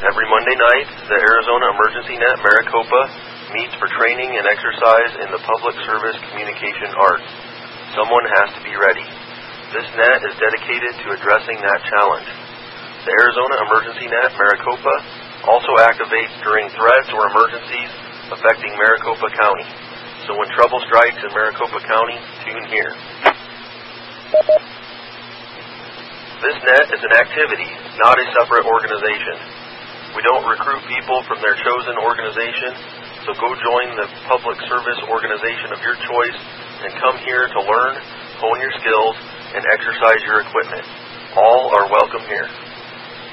Every Monday night, the Arizona Emergency Net Maricopa meets for training and exercise in the public service communication arts. Someone has to be ready. This net is dedicated to addressing that challenge. The Arizona Emergency Net Maricopa also activates during threats or emergencies affecting Maricopa County. So when trouble strikes in Maricopa County, tune here. This net is an activity, not a separate organization. We don't recruit people from their chosen organization, so go join the public service organization of your choice and come here to learn, hone your skills, and exercise your equipment. All are welcome here.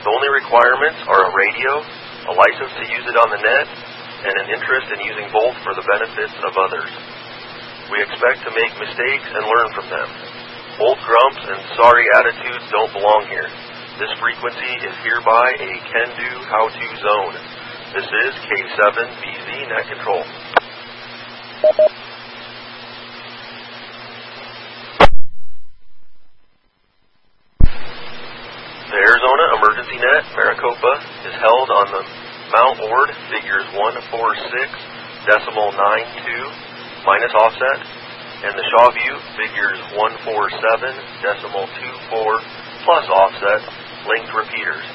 The only requirements are a radio, a license to use it on the net, and an interest in using both for the benefits of others. We expect to make mistakes and learn from them. Old grumps and sorry attitudes don't belong here. This frequency is hereby a can-do, how-to zone. This is K7VZ Net Control. The Arizona Emergency Net Maricopa is held on the Mount Ord figures 146.92 minus offset, and the Shawview figures 147.24 plus offset linked repeaters.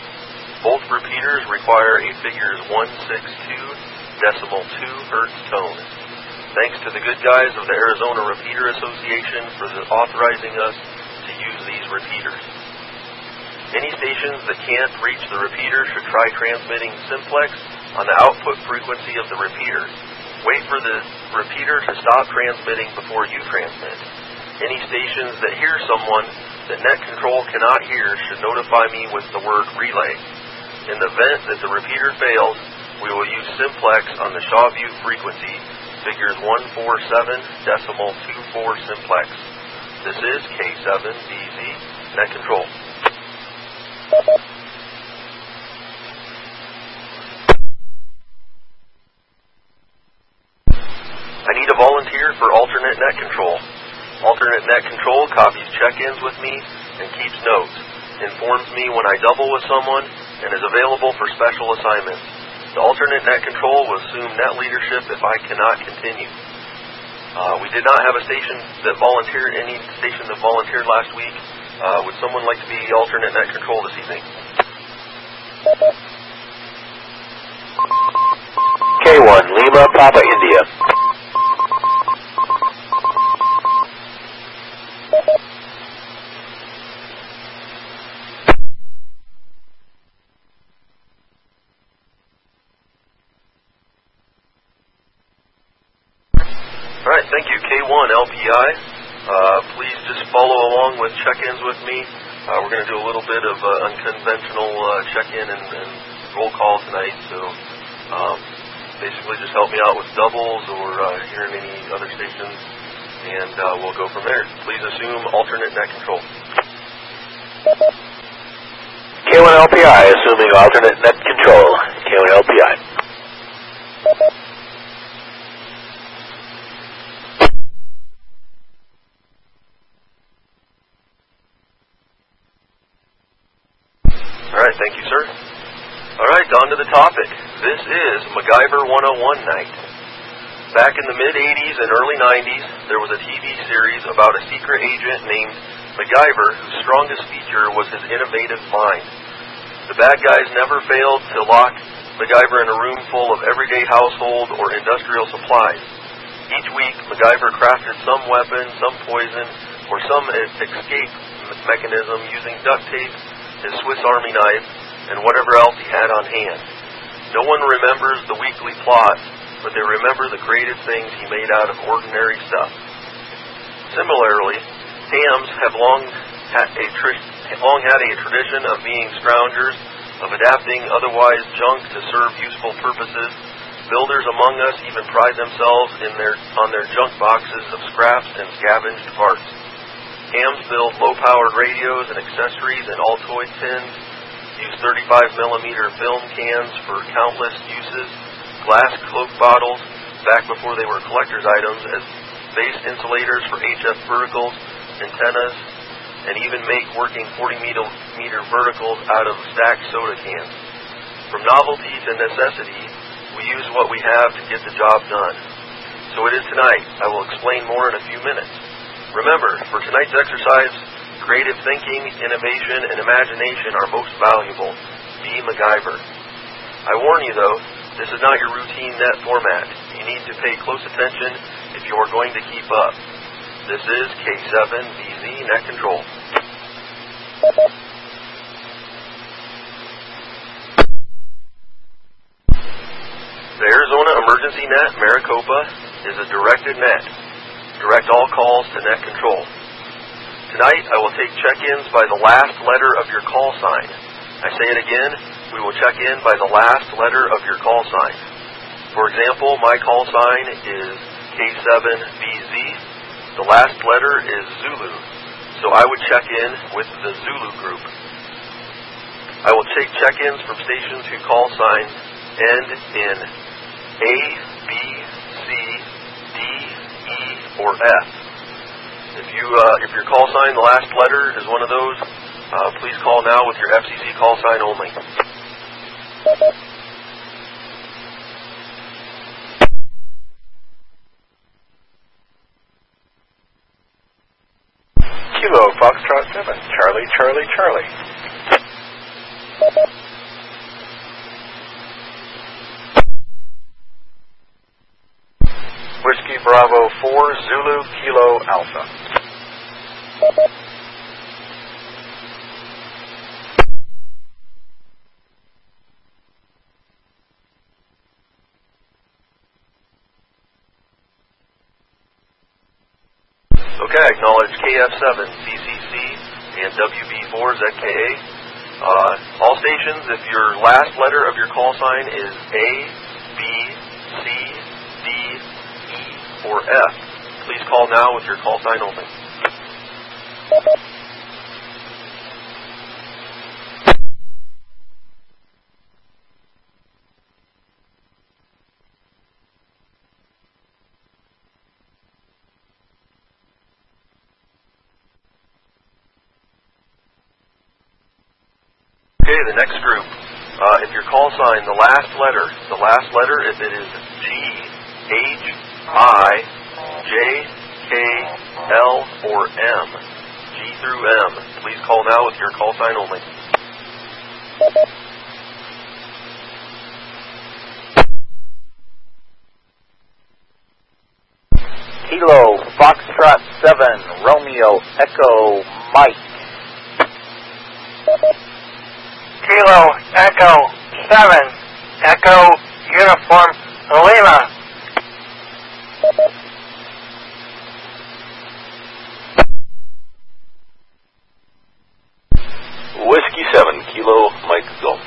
Both repeaters require a figures 162.2 hertz tone. Thanks to the good guys of the Arizona Repeater Association for authorizing us to use these repeaters. Any stations that can't reach the repeater should try transmitting simplex on the output frequency of the repeater. Wait for the repeater to stop transmitting before you transmit. Any stations that hear someone that net control cannot hear should notify me with the word relay. In the event that the repeater fails, we will use simplex on the Shawview frequency, figures 147.24 simplex. This is K7BZ Net Control. I need a volunteer for alternate net control. Alternate net control copies check-ins with me and keeps notes, informs me when I double with someone, and is available for special assignments. The alternate net control will assume net leadership if I cannot continue. We did not have a station that volunteered, any station that volunteered last week. Would someone like to be alternate net control this evening? K1, Lima, Papa, India. Alright, thank you, K1LPI. Please just follow along with check-ins with me. We're going to do a little bit of unconventional check-in and roll call tonight, so basically just help me out with doubles or hearing any other stations, and we'll go from there. Please assume alternate net control. K1LPI assuming alternate net control. K1LPI. Alright, thank you, sir. Alright, on to the topic. This is MacGyver 101 night. Back in the mid-80s and early 90s, there was a TV series about a secret agent named MacGyver whose strongest feature was his innovative mind. The bad guys never failed to lock MacGyver in a room full of everyday household or industrial supplies. Each week, MacGyver crafted some weapon, some poison, or some escape mechanism using duct tape, his Swiss Army knife, and whatever else he had on hand. No one remembers the weekly plots, but they remember the creative things he made out of ordinary stuff. Similarly, hams have long had a tradition of being scroungers, of adapting otherwise junk to serve useful purposes. Builders among us even pride themselves on their junk boxes of scraps and scavenged parts. Hams build low-powered radios and accessories and Altoid pins, use 35mm film cans for countless uses, glass Coke bottles, back before they were collector's items, as base insulators for HF verticals, antennas, and even make working 40-meter verticals out of stacked soda cans. From novelty to necessity, we use what we have to get the job done. So it is tonight. I will explain more in a few minutes. Remember, for tonight's exercise, creative thinking, innovation, and imagination are most valuable. Be MacGyver. I warn you, though, this is not your routine net format. You need to pay close attention if you are going to keep up. This is K7VZ Net Control. The Arizona Emergency Net Maricopa is a directed net. Direct all calls to net control. Tonight, I will take check-ins by the last letter of your call sign. I say it again, we will check in by the last letter of your call sign. For example, my call sign is K7VZ. The last letter is Zulu, so I would check in with the Zulu group. I will take check-ins from stations whose call signs end in A, B, C, D, E, or F. If your call sign, the last letter, is one of those, please call now with your FCC call sign only. Kilo Foxtrot 7, Charlie, Charlie, Charlie. Whiskey Bravo 4, Zulu, Kilo Alpha. Okay, I acknowledge KF7CCC and WB4ZKA. All stations, if your last letter of your call sign is A, B, C, D, E, or F, please call now with your call sign only. The next group, if your call sign, the last letter, if it is G, H, I, J, K, L, or M, G through M, please call now with your call sign only. Kilo, Foxtrot 7, Romeo, Echo, Mike. Kilo, Echo, 7, Echo, Uniform, Lima. Whiskey 7, Kilo, Mike Golf.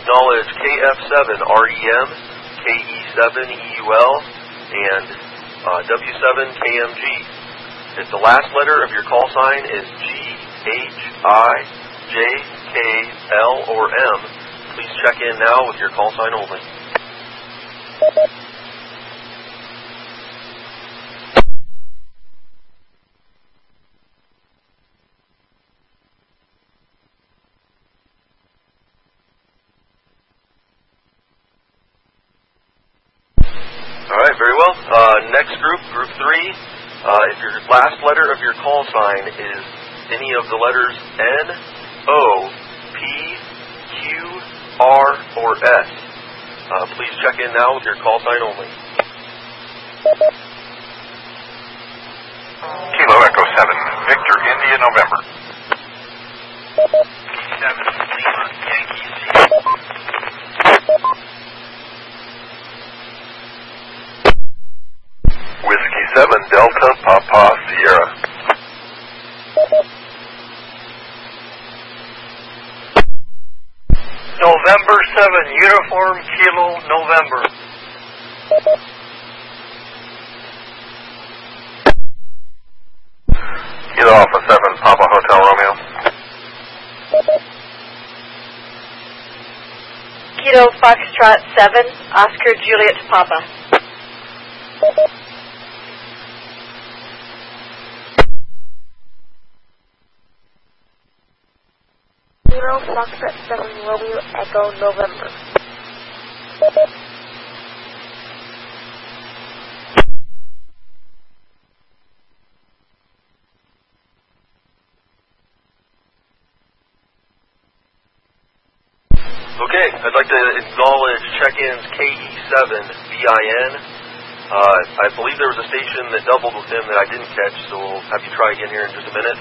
Acknowledge KF7REM, KE7EUL, and W7KMG. If the last letter of your call sign is G, H, I, J, K, L, or M, please check in now with your call sign only. Next group, group 3, if your last letter of your call sign is any of the letters N, O, P, Q, R, or S, please check in now with your call sign only. Kilo Echo 7, Victor, India, November. P7, Lima, Yankee, C. 7 Delta Papa Sierra. November 7 Uniform Kilo November. Kilo Alpha 7 Papa Hotel Romeo. Kilo Foxtrot 7, Oscar Juliet Papa. Kilo Foxtrot 7, Romeo Echo November. Okay, I'd like to acknowledge check-ins KE7VIN. I believe there was a station that doubled with him that I didn't catch, so we'll have you try again here in just a minute.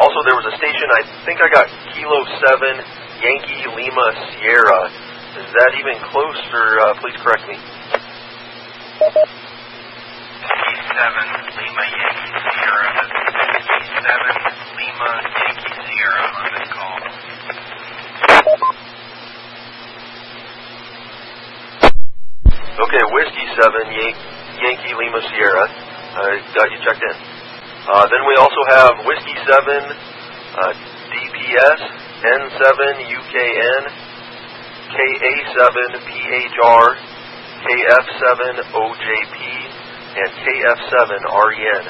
Also, there was a station, I think I got Kilo 7 Yankee Lima Sierra. Is that even close, or please correct me? K7 Lima Yankee Sierra. K7 Lima Yankee Sierra on this call. Okay, Whiskey 7, Yankee Lima Sierra, got you checked in. Then we also have Whiskey 7, DPS, N7UKN, KA7PHR, KF7OJP, and KF7REN.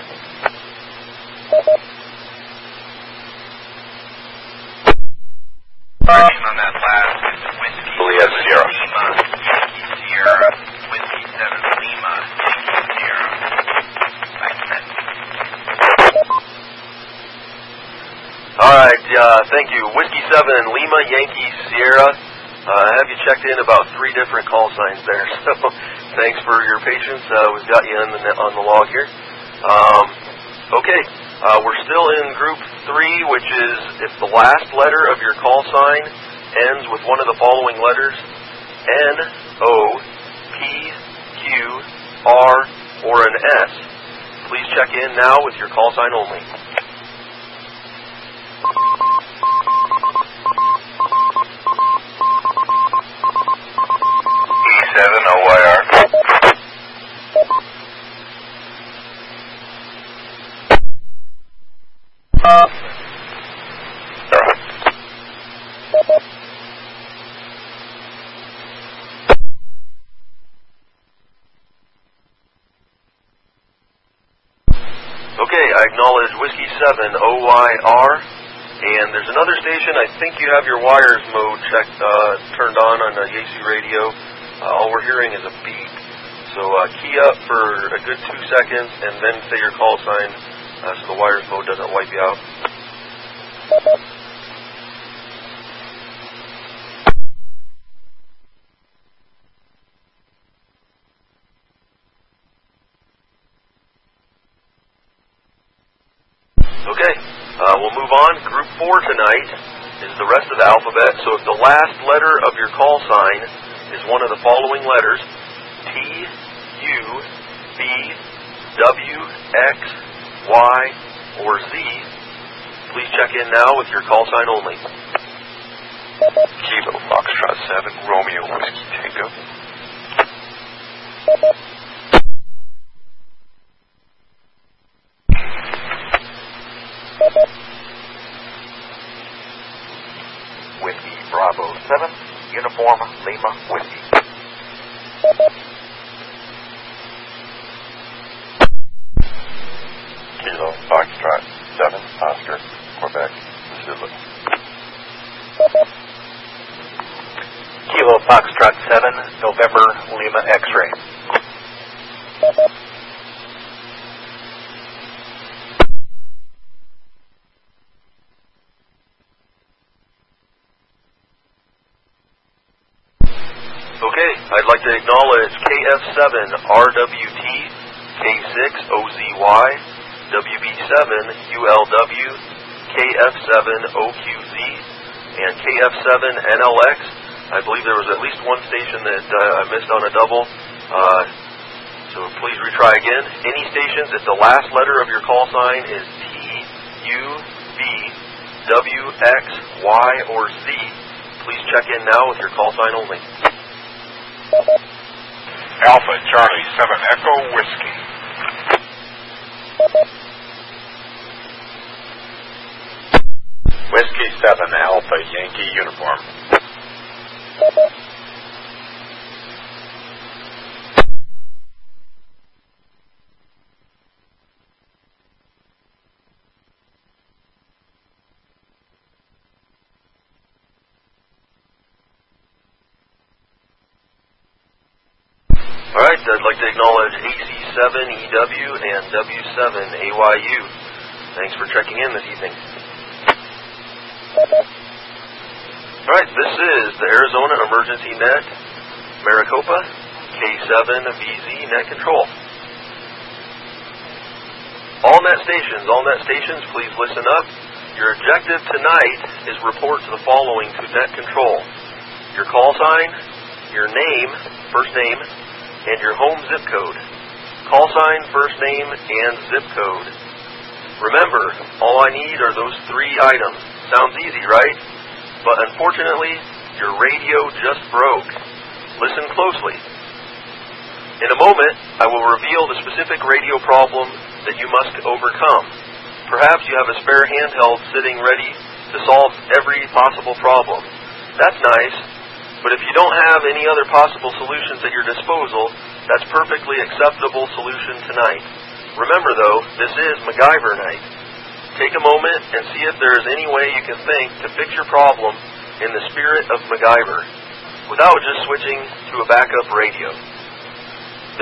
On that last is Whiskey 7, Sierra. Lima, Yankee Sierra. Whiskey 7 Lima, Yankee Sierra. Alright, thank you. Whiskey 7 Lima, Yankee Sierra. I have you checked in about 3 different call signs there, so thanks for your patience. We've got you on the log here. Okay, we're still in Group 3, which is if the last letter of your call sign ends with one of the following letters, N-O, P, Q, R, or an S. Please check in now with your call sign only. E7OYR. Acknowledge Whiskey 7 OYR, and there's another station. I think you have your wires mode checked, turned on the AC radio. All we're hearing is a beep, so key up for a good 2 seconds, and then say your call sign so the wires mode doesn't wipe you out. We'll move on. Group 4 tonight is the rest of the alphabet, so if the last letter of your call sign is one of the following letters, T, U, B, W, X, Y, or Z, please check in now with your call sign only. Kilo Foxtrot 7, Romeo Whiskey Tango. Whiskey Bravo 7, Uniform Lima Whiskey. Kilo Foxtrot 7, Oscar, Quebec, Zulu. Kilo Foxtrot 7, November, Lima X-Ray. Okay, I'd like to acknowledge KF7RWT, K6OZY, WB7ULW, KF7OQZ, and KF7NLX. I believe there was at least one station that I missed on a double, so please retry again. Any stations, if the last letter of your call sign is T, U, V, W, X, Y, or Z, please check in now with your call sign only. Alpha Charlie 7 Echo Whiskey. Whiskey 7 Alpha Yankee Uniform. fact, I'd like to acknowledge AC7EW and W7AYU. Thanks for checking in this evening. All right, this is the Arizona Emergency Net Maricopa, K7VZ Net Control. All net stations, please listen up. Your objective tonight is report to the following to net control. Your call sign, your name, first name, and your home zip code. Call sign, first name, and zip code. Remember, all I need are those three items. Sounds easy, right? But unfortunately, your radio just broke. Listen closely. In a moment, I will reveal the specific radio problem that you must overcome. Perhaps you have a spare handheld sitting ready to solve every possible problem. That's nice, but if you don't have any other possible solutions at your disposal, that's perfectly acceptable solution tonight. Remember though, this is MacGyver night. Take a moment and see if there is any way you can think to fix your problem in the spirit of MacGyver, without just switching to a backup radio.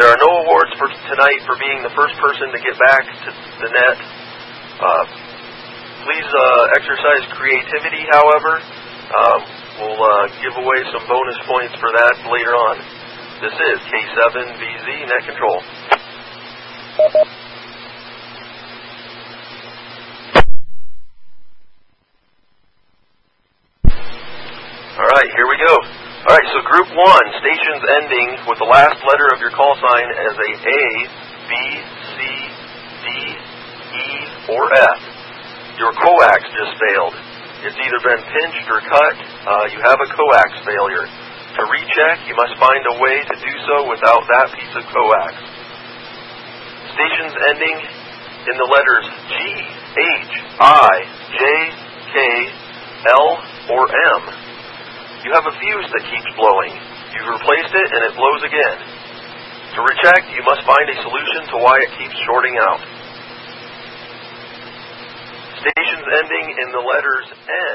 There are no awards for tonight for being the first person to get back to the net. Please exercise creativity, however. We'll give away some bonus points for that later on. This is K7VZ Net Control. Alright, here we go. Alright, so Group 1, stations ending with the last letter of your call sign as A, B, C, D, E, or F. Your coax just failed. It's either been pinched or cut. You have a coax failure. To recheck, you must find a way to do so without that piece of coax. Stations ending in the letters G, H, I, J, K, L, or M. You have a fuse that keeps blowing. You've replaced it and it blows again. To recheck, you must find a solution to why it keeps shorting out. Stations ending in the letters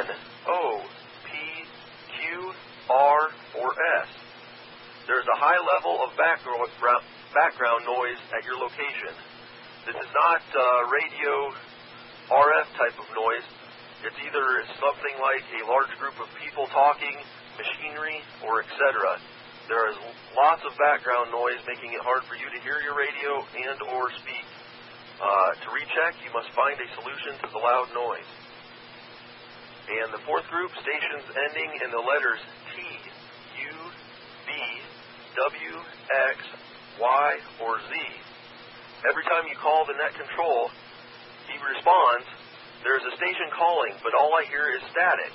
N, O, P, Q, R, or S. There's a high level of background noise at your location. This is not radio RF type of noise. It's either something like a large group of people talking, machinery, or etc. There is lots of background noise making it hard for you to hear your radio and or speak. To recheck, you must find a solution to the loud noise. And the fourth group, stations ending in the letters T, U, B, W, X, Y, or Z. Every time you call the net control, he responds, there is a station calling, but all I hear is static.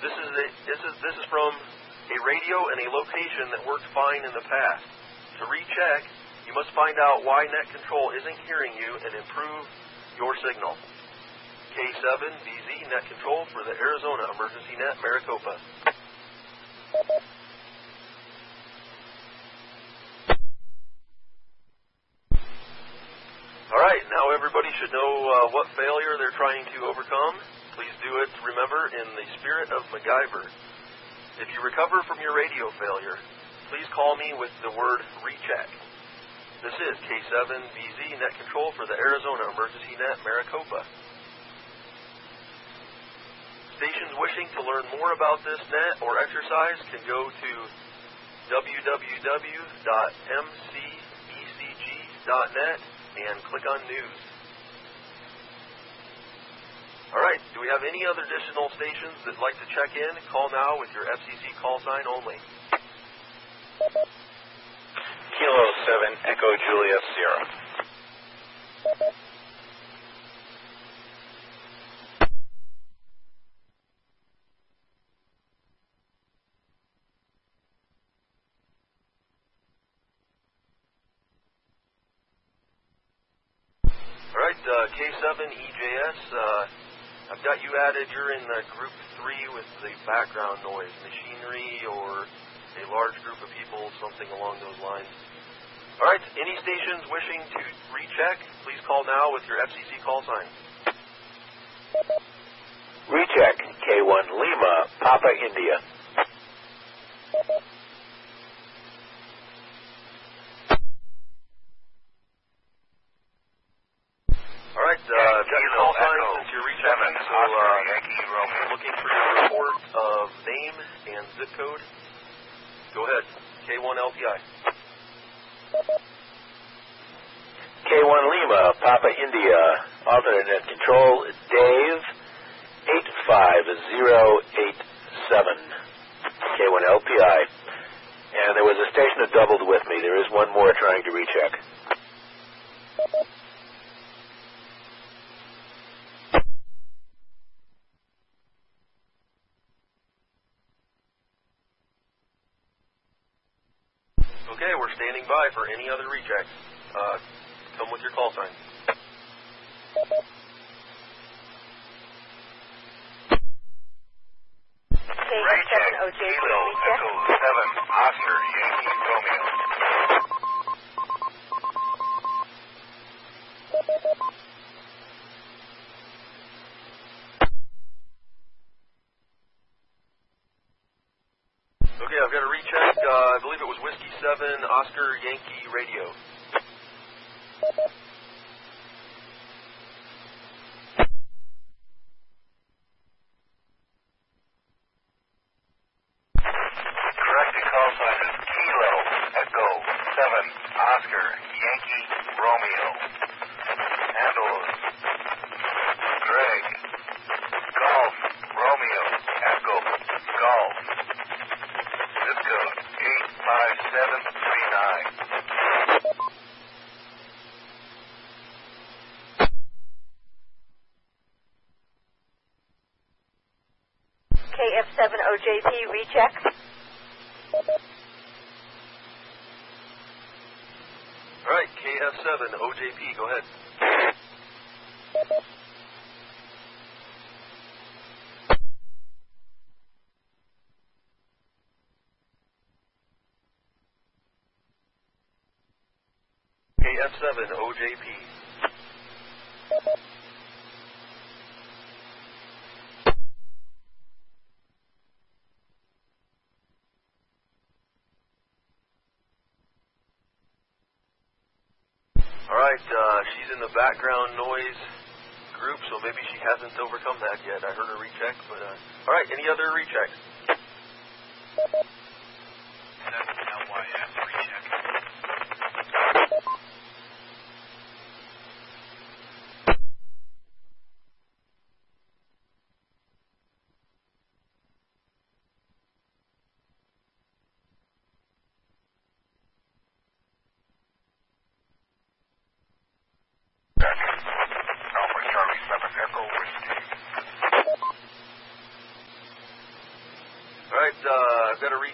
This is from a radio and a location that worked fine in the past. To recheck, you must find out why net control isn't hearing you and improve your signal. K7VZ Net Control for the Arizona Emergency Net Maricopa. Alright, now everybody should know what failure they're trying to overcome. Please do it, remember, in the spirit of MacGyver. If you recover from your radio failure, please call me with the word recheck. This is K7VZ Net Control for the Arizona Emergency Net Maricopa. Stations wishing to learn more about this net or exercise can go to www.mcecg.net and click on News. Alright, do we have any other additional stations that'd like to check in? Call now with your FCC call sign only. Kilo 7, Echo Julia Sierra. Alright, K7EJS, I've got you added. You're in group 3 with the background noise, machinery or a large group of people, something along those lines. All right, any stations wishing to recheck, please call now with your FCC call sign. Recheck, K1 Lima, Papa India. K1LPI. K1 Lima, Papa India, alternate control, Dave, 85087, K1LPI. And there was a station that doubled with me. There is one more trying to recheck. Okay, we're standing by for any other recheck. Come with your call sign. K7OJP, Echo 7, Oscar, Yankee, Romeo. Okay, I've got a recheck. I believe it was Whiskey 7, Oscar, Yankee, Radio. KF7OJP, recheck. All right, KF7OJP, go ahead. KF7OJP. She's in the background noise group, so maybe she hasn't overcome that yet. I heard her recheck, but all right. Any other rechecks? 7LYS recheck.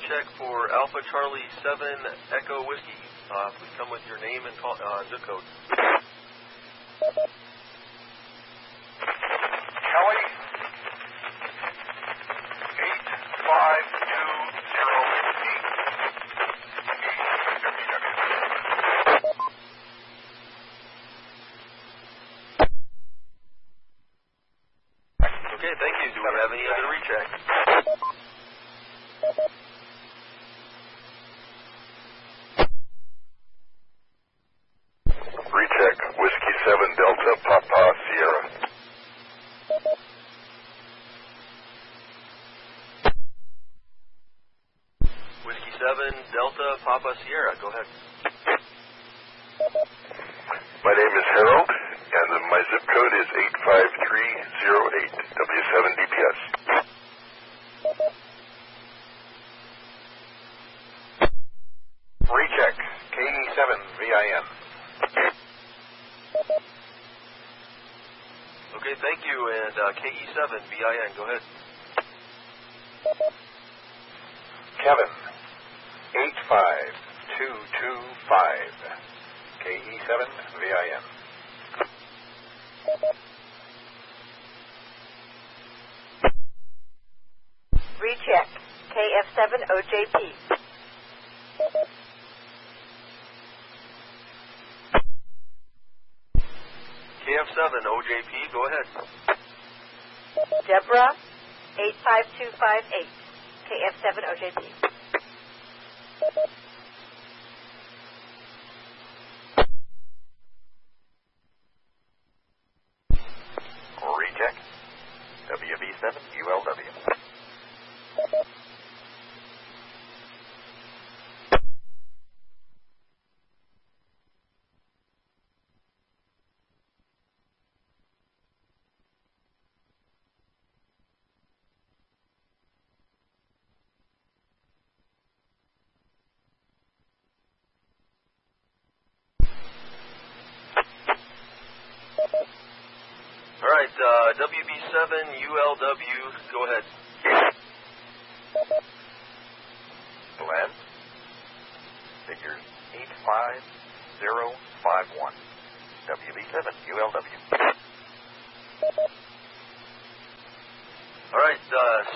Check for Alpha Charlie 7 Echo Whiskey. Please come with your name and zip code. Kelly 8520 Whiskey. Okay, thank you. Do we have any other recheck? Papa Sierra, go ahead. My name is Harold, and my zip code is 85308, W7DPS. Recheck, KE7VIN. Okay, thank you, and KE7VIN, go ahead. Kevin. 85225 KE7VIN. Recheck KF7OJP. KF7OJP, go ahead. Deborah 85258 KF7OJP. Recheck WB7ULW. WB7ULW, go ahead. Blend. Figure 85051. WB7ULW. All right,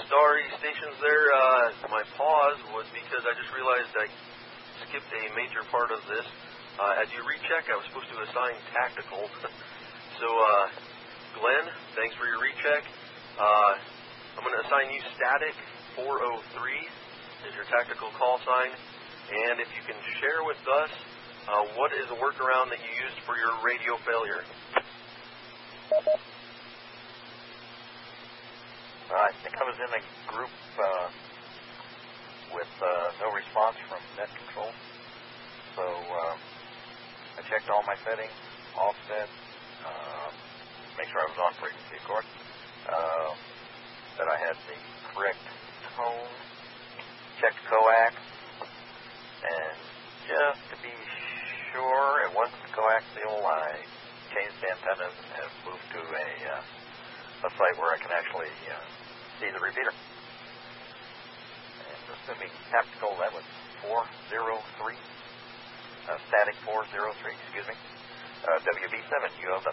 starry stations there. My pause was because I just realized I skipped a major part of this. As you recheck, I was supposed to assign tactical. So, Glenn, thanks for your recheck. I'm going to assign you static 403 is your tactical call sign. And if you can share with us what is a workaround that you used for your radio failure. I think I was in a group with no response from net control. So I checked all my settings, offset, make sure I was on frequency, of course, that I had the correct tone, checked coax, and just to be sure it wasn't the coaxial, I changed the antennas and have moved to a site where I can actually see the repeater. And assuming tactical, that was 403. Static 403, excuse me, WB7ULW.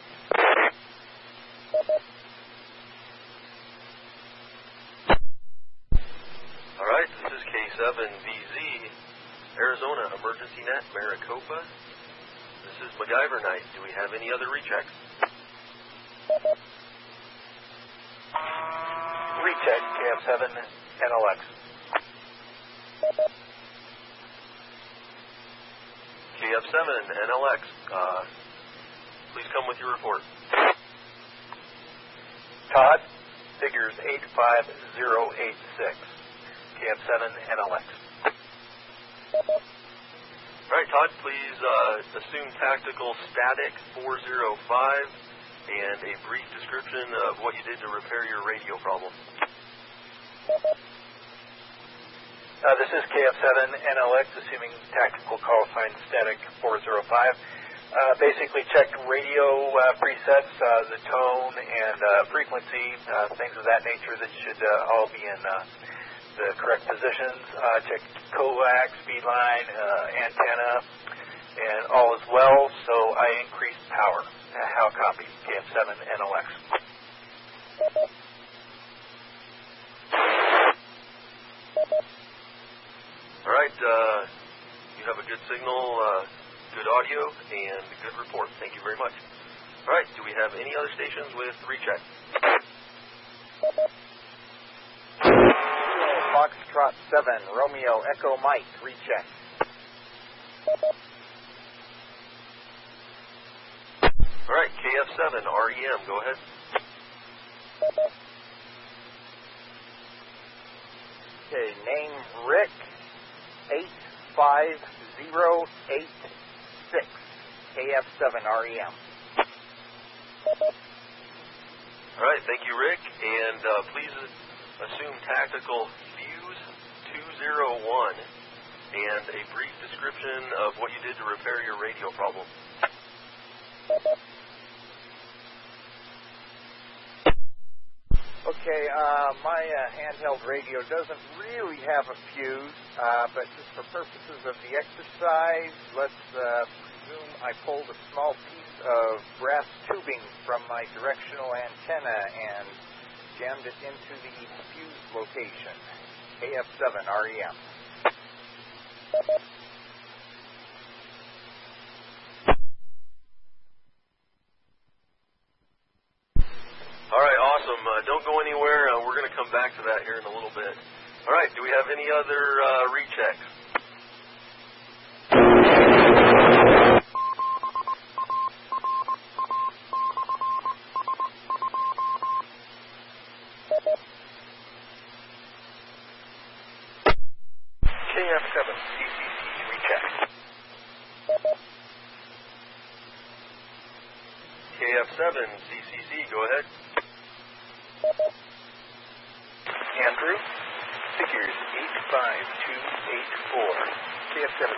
All right, this is K7VZ, Arizona Emergency Net Maricopa. This is MacGyver night. Do we have any other rechecks? Recheck KF7NLX. KF7NLX, please come with your report. Todd, figures 85086, KF7NLX. All right, Todd, please assume tactical static 405 and a brief description of what you did to repair your radio problem. This is KF7NLX, assuming tactical call sign static 405. Basically checked radio presets, the tone and frequency, things of that nature that should all be in the correct positions. Checked coax, speed line, antenna, and all is well, so I increased power. How copy? KF7NLX. All right, you have a good signal, good audio, and good report. Thank you very much. All right, do we have any other stations with recheck? Foxtrot 7, Romeo Echo Mike, recheck. All right, KF7REM, go ahead. Okay, name Rick. 85086, KF7REM. All right, thank you, Rick, and please assume tactical fuse 201 and a brief description of what you did to repair your radio problem. Okay, my handheld radio doesn't really have a fuse, but just for purposes of the exercise, let's presume I pulled a small piece of brass tubing from my directional antenna and jammed it into the fuse location, KF7REM. All right, awesome. Don't go anywhere. We're going to come back to that here in a little bit. All right, do we have any other rechecks? KF7CCC recheck. KF7CCC, go ahead. Andrew, figures 85284, KF7CCC.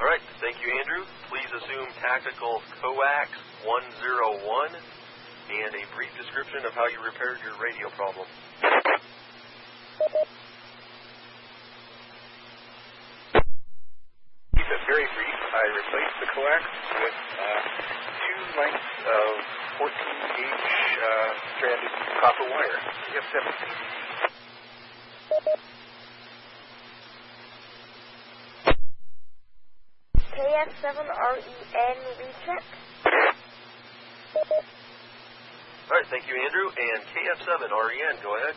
All right, thank you, Andrew. Practical Coax 101 and a brief description of how you repaired your radio problem. Keep it very brief. I replaced the coax with two lengths of 14-inch stranded copper wire, KF7CCC. KF7REN recheck. All right, thank you, Andrew. And KF7REN, go ahead.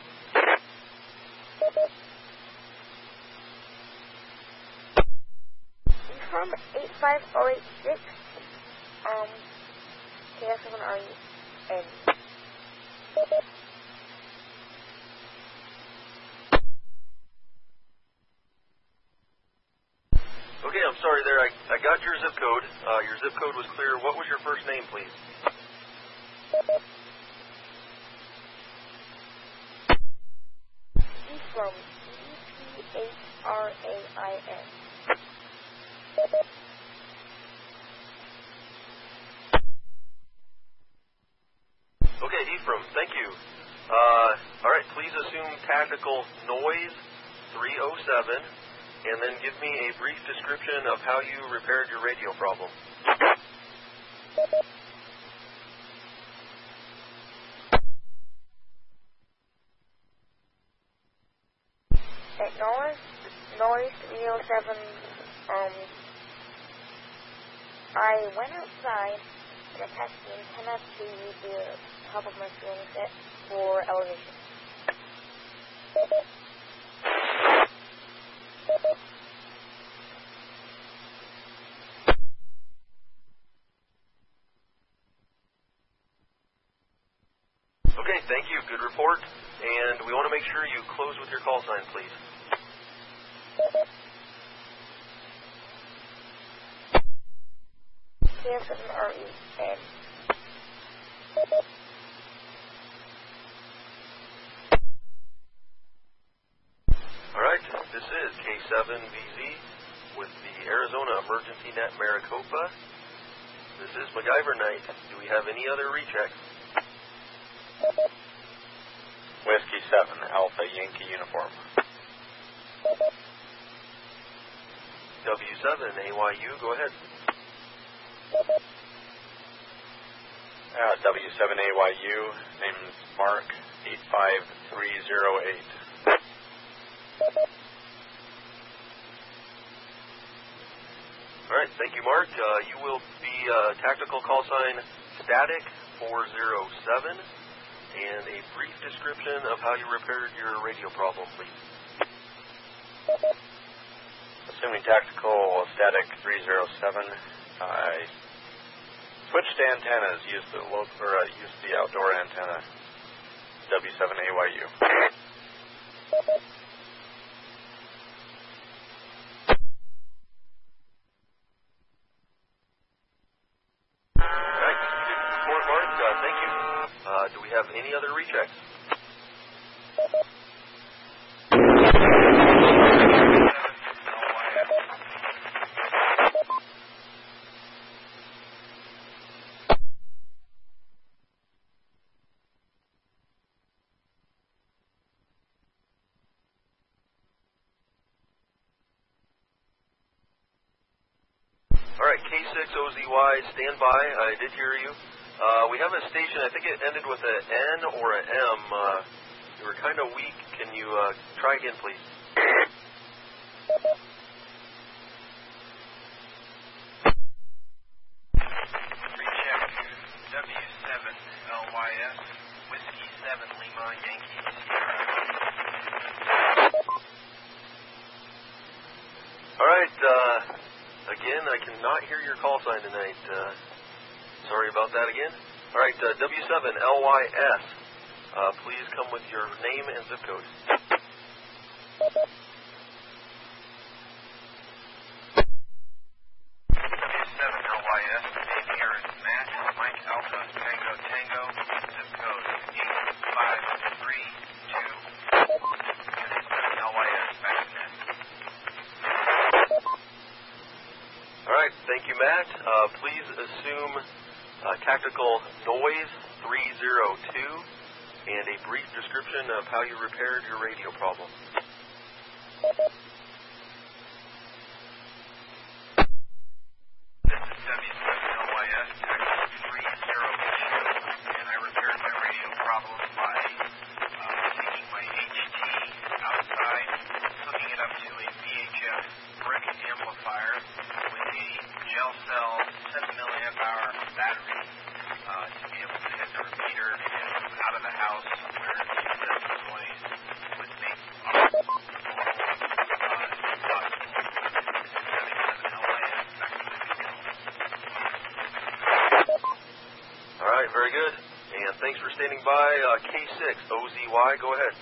From 85086, KF7REN. Okay, I'm sorry there. I got your zip code. Your zip code was clear. What was your first name, please? Ephraim. E-P-H-R-A-I-M. Okay, Ephraim, thank you. All right, please assume tactical noise 307. And then give me a brief description of how you repaired your radio problem. At noise 307, I went outside and attached the antenna to the top of my ceiling set for elevation. Okay, thank you. Good report. And we want to make sure you close with your call sign, please. KF7REN. All right, this is K7VZ with the Arizona Emergency Net Maricopa. This is MacGyver night. Do we have any other rechecks? Whiskey 7, Alpha Yankee Uniform. W7AYU, go ahead. W7AYU, name is Mark, 85308. All right, thank you, Mark. You will be tactical call sign static 407. And a brief description of how you repaired your radio problem, please. Assuming tactical static 307, I switched antennas, used the outdoor antenna, W7AYU. Have any other rechecks? All right, K6OZY, stand by. I did hear you. We have a station, I think it ended with an N or an M. You were kind of weak. Can you try again, please? Recheck W7LYS, Whiskey 7 Lima Yankee. All right. Again, I cannot hear your call sign tonight. Sorry about that again. All right, W7LYS, please come with your name and zip code. W7LYS, name here is Matt, Mike Alpha, Tango Tango, zip code 8532. W7LYS, back net. All right, thank you, Matt. back. Please assume tactical noise 302 and a brief description of how you repaired your radio problem. This is W7LYS, tactical 302, and I repaired my radio problem by taking my HT outside, hooking it up to a VHF brick amplifier with a gel cell 7 mAh battery to be able to hit the repeater and out of the house where excessive noise would make All right, very good. And thanks for standing by. K6OZY, go ahead.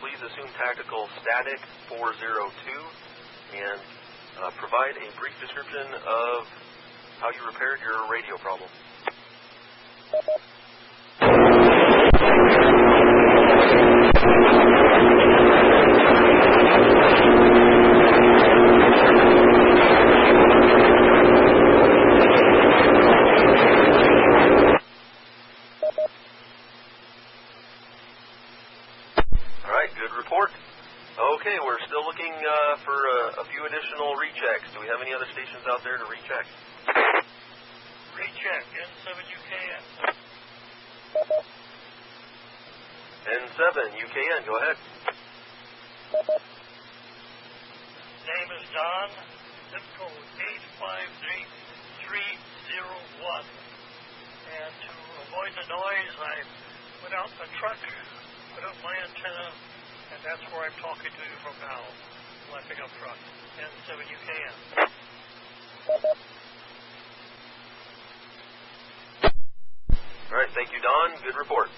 Please assume tactical static 402 and provide a brief description of how you repaired your radio problem. Out there to recheck. Recheck, N7UKN. N7UKN, go ahead. Name is Don, zip code 853301. And to avoid the noise, I went out in the truck, put up my antenna, and that's where I'm talking to you from now. My pickup truck, N7UKN. All right, thank you, Don. Good report.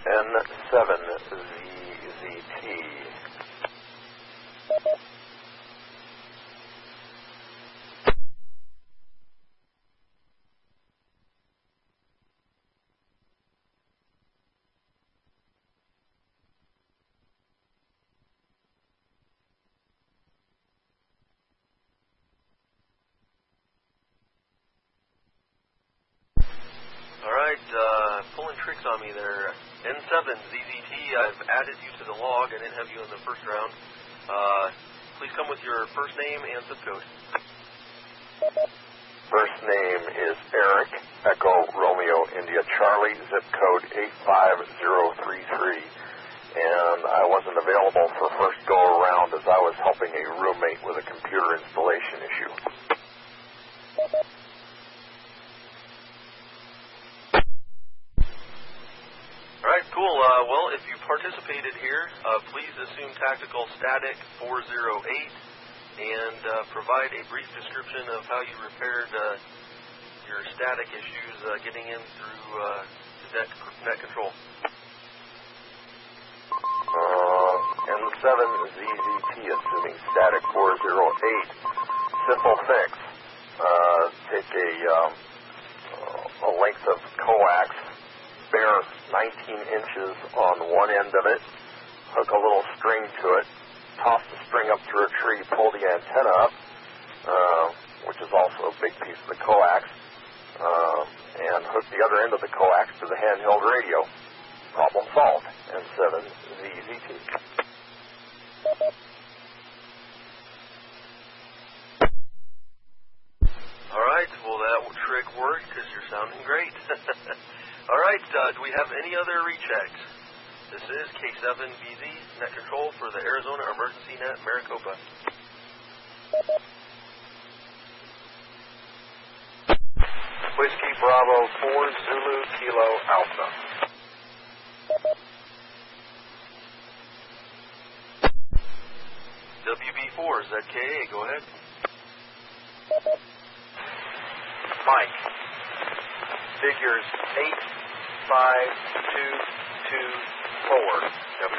N7ZZT. Pulling tricks on me there. N7ZZT, I've added you to the log. I didn't have you in the first round. Please come with your first name and zip code. First name is Eric, Echo, Romeo, India, Charlie, zip code 85033. And I wasn't available for first go around as I was helping a roommate with a computer installation issue. Cool. Well, if you participated here, please assume tactical static 408 and provide a brief description of how you repaired your static issues getting in through net control. N7ZZT assuming static 408. Simple fix. Take a length of coax, bare 19 inches on one end of it, hook a little string to it, toss the string up through a tree, pull the antenna up, which is also a big piece of the coax, and hook the other end of the coax to the handheld radio. Problem solved. N7ZZT. All right, well, that trick worked because you're sounding great. All right, do we have any other rechecks? This is K7VZ, net control for the Arizona Emergency Net Maricopa. Whiskey Bravo 4 Zulu Kilo Alpha. WB4ZKA, go ahead. Mike, figures 8. 5224.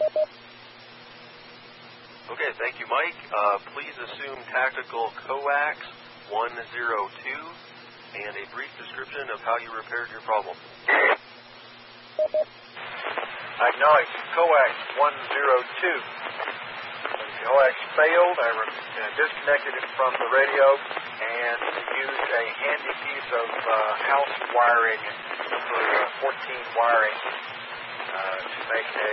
WB4ZKA. Okay, thank you, Mike. Please assume tactical coax 102 and a brief description of how you repaired your problem. Acknowledge coax 102. The coax failed. I disconnected it from the radio and used a handy piece of house wiring for 14 wiring to make a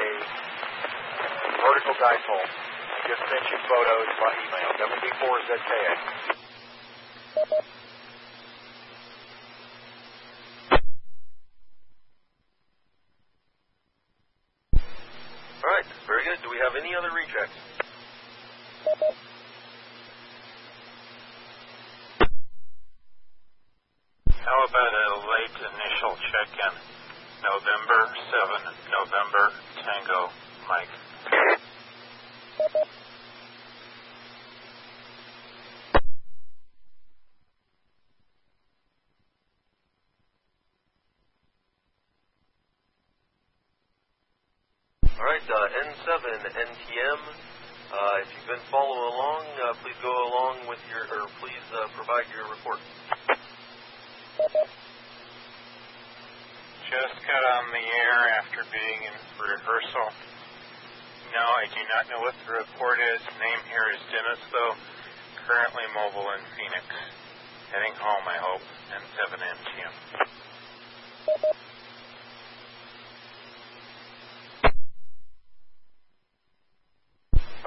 vertical dipole. I just sent you photos by email. WB4ZKA. All right, very good. Do we have any other rejects? How about a late initial check-in? November 7, November Tango, Mike. All right, N7NTM. If you've been following along, please go along with your, or please provide your report. Just got on the air after being in rehearsal. No, I do not know what the report is. Name here is Dennis, though. Currently mobile in Phoenix. Heading home, I hope, and 7NTM.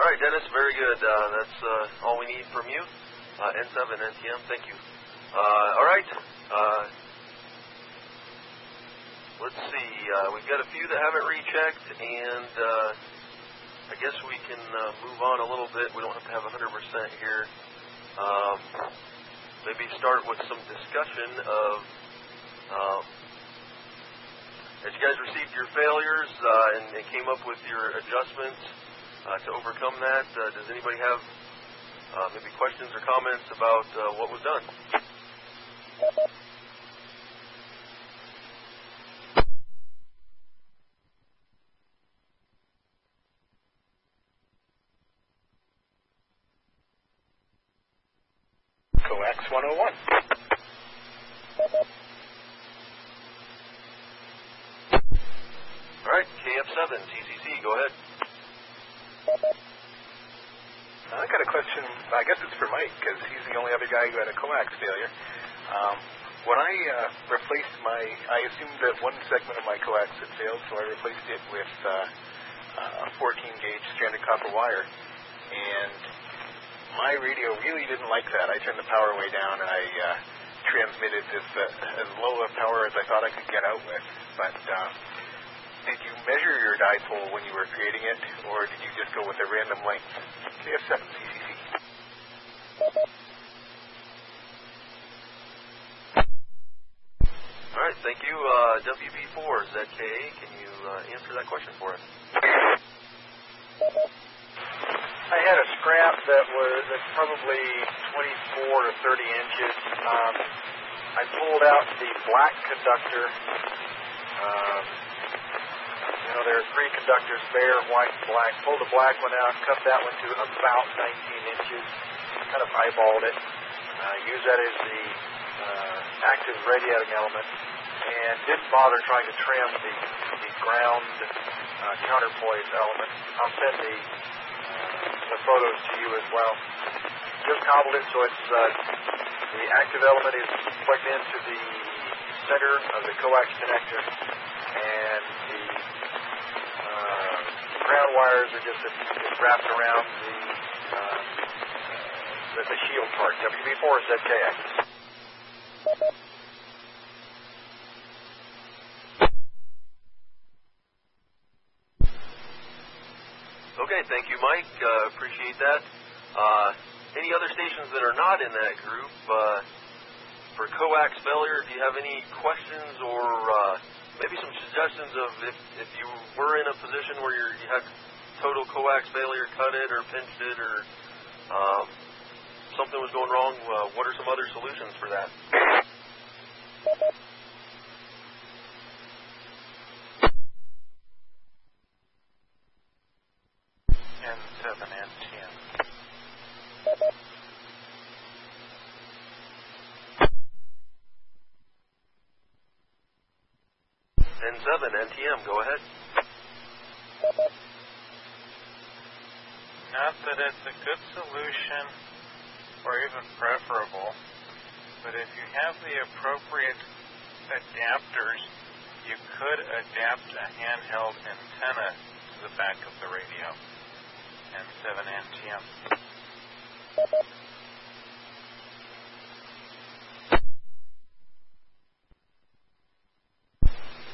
All right, Dennis, very good. That's all we need from you. N7NTM, thank you. All right. Let's see. We've got a few that haven't rechecked, and I guess we can move on a little bit. We don't have to have 100% here. Maybe start with some discussion of as you guys received your failures and came up with your adjustments. To overcome that, does anybody have maybe questions or comments about what was done? Coax 101. All right, KF7CCC, go ahead. I got a question. I guess it's for Mike because he's the only other guy who had a coax failure. When I replaced I assumed that one segment of my coax had failed, so I replaced it with 14-gauge stranded copper wire. And my radio really didn't like that. I turned the power way down and I transmitted as low a power as I thought I could get out with. But did you measure your dipole when you were creating it, or did you just go with a random length? KF7CCC. All right, thank you. WB4ZKA, can you answer that question for us? I had a scrap that was probably 24 to 30 inches. I pulled out the black conductor. You know, there are three conductors, bare, white, and black. Pulled the black one out, cut that one to about 19 inches, kind of eyeballed it. Used that as the active radiating element, and didn't bother trying to trim the ground counterpoise element. I'll send the photos to you as well. Just cobbled it so it's the active element is plugged into the center of the coax connector, and the ground wires are just wrapped around the shield part. WB4ZKA. Okay, thank you, Mike. Appreciate that. Any other stations that are not in that group for coax failure? Do you have any questions or? Maybe some suggestions of if you were in a position where you had total coax failure, cut it or pinched it or something was going wrong, what are some other solutions for that? N7NTM. N7NTM, go ahead. Not that it's a good solution or even preferable, but if you have the appropriate adapters, you could adapt a handheld antenna to the back of the radio. N7NTM.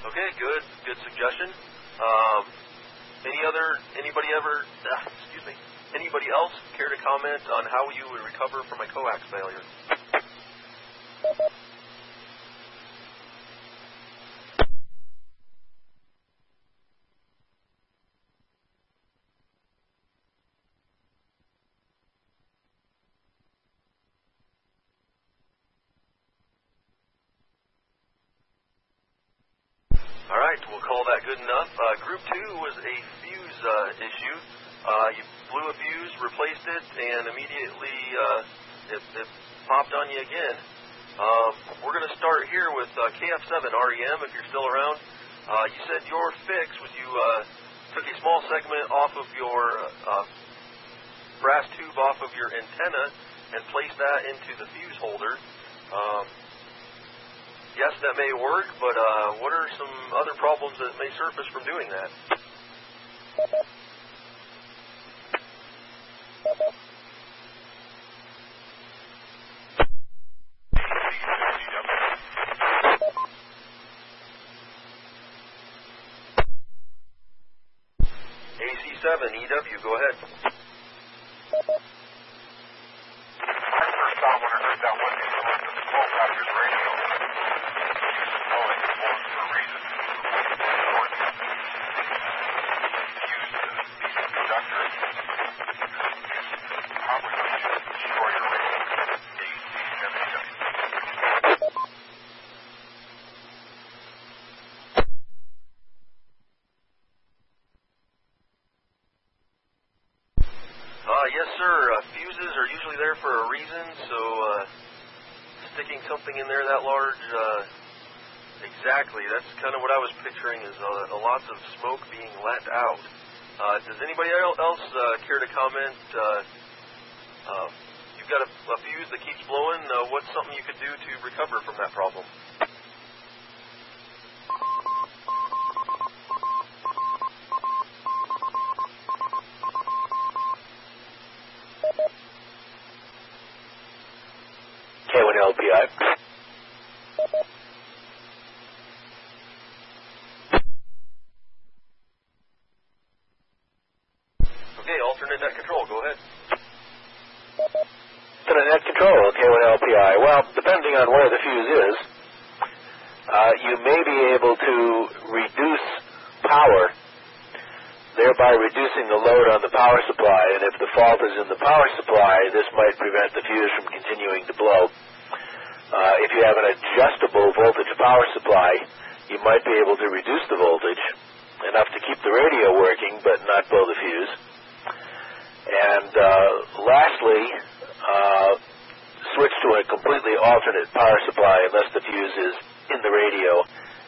Okay, good suggestion. Anybody else care to comment on how you would recover from a coax failure? All right, we'll call that good enough. Group 2 was a fuse issue. You blew a fuse, replaced it, and immediately it popped on you again. We're going to start here with KF7REM, if you're still around. You said your fix was you took a small segment off of your brass tube off of your antenna and placed that into the fuse holder. Yes, that may work, but what are some other problems that may surface from doing that? AC7EW, go ahead. I first thought when I heard that one, it was the 12-hour radio. Yes, sir. Fuses are usually there for a reason, so sticking something in there that large, exactly. That's kind of what I was picturing is lots of smoke being let out. Does anybody else care to comment? You've got a fuse that keeps blowing. What's something you could do to recover from that problem? K1LPI. Depending on where the fuse is, you may be able to reduce power, thereby reducing the load on the power supply. And if the fault is in the power supply, this might prevent the fuse from continuing to blow. If you have an adjustable voltage power supply, you might be able to reduce the voltage enough to keep the radio working but not blow the fuse. And lastly, switch to a completely alternate power supply unless the fuse is in the radio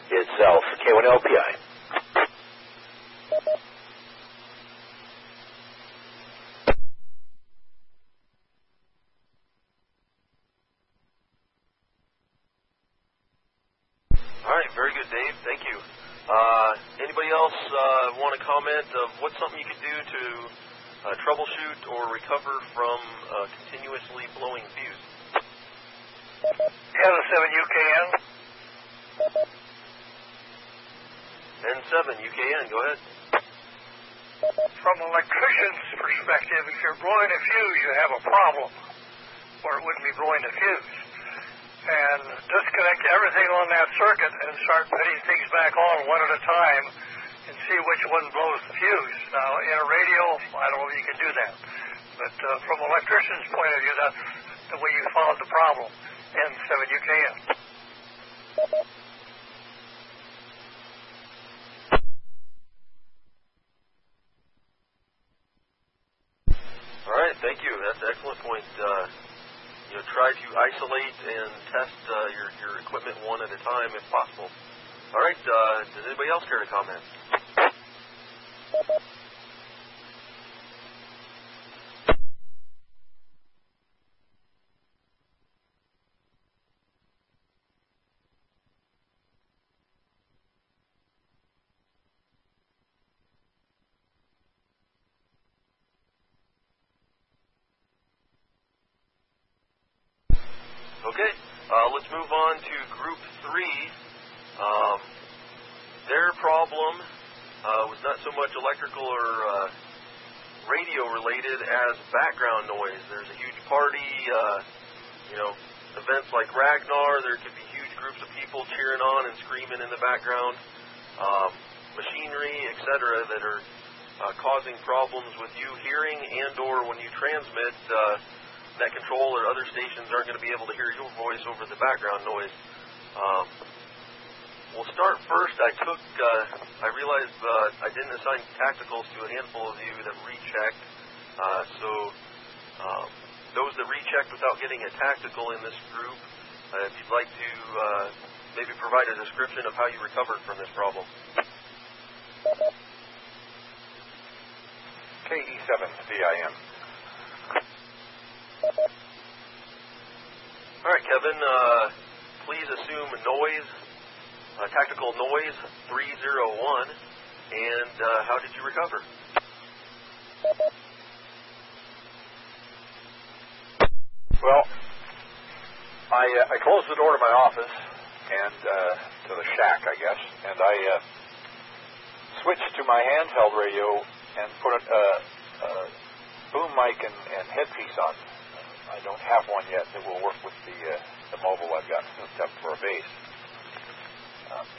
itself. K1LPI. All right, very good, Dave. Thank you. Anybody else want to comment of what's something you could do to troubleshoot or recover from continuously blowing fuse? N7UKN. N7UKN, go ahead. From an electrician's perspective, if you're blowing a fuse, you have a problem, or it wouldn't be blowing a fuse. And disconnect everything on that circuit and start putting things back on one at a time and see which one blows the fuse. Now, in a radio, I don't know if you can do that. But from an electrician's point of view, that's the way you found the problem. N7UKN. All right, thank you. That's an excellent point. Try to isolate and test your equipment one at a time if possible. All right, does anybody else care to comment? Okay, let's move on to Group 3. Their problem was not so much electrical or radio related as background noise. There's a huge party, events like Ragnar, there could be huge groups of people cheering on and screaming in the background, machinery, etc., that are causing problems with you hearing and or when you transmit. That control or other stations aren't going to be able to hear your voice over the background noise. We'll start first. I realized I didn't assign tacticals to a handful of you that rechecked. Those that rechecked without getting a tactical in this group, if you'd like to maybe provide a description of how you recovered from this problem. KE7VIM. All right, Kevin, please assume noise, tactical noise 301, and how did you recover? Well, I closed the door to my office and to the shack, I guess, and I switched to my handheld radio and put a boom mic and headpiece on. I don't have one yet that will work with the mobile I've got hooked up for a base.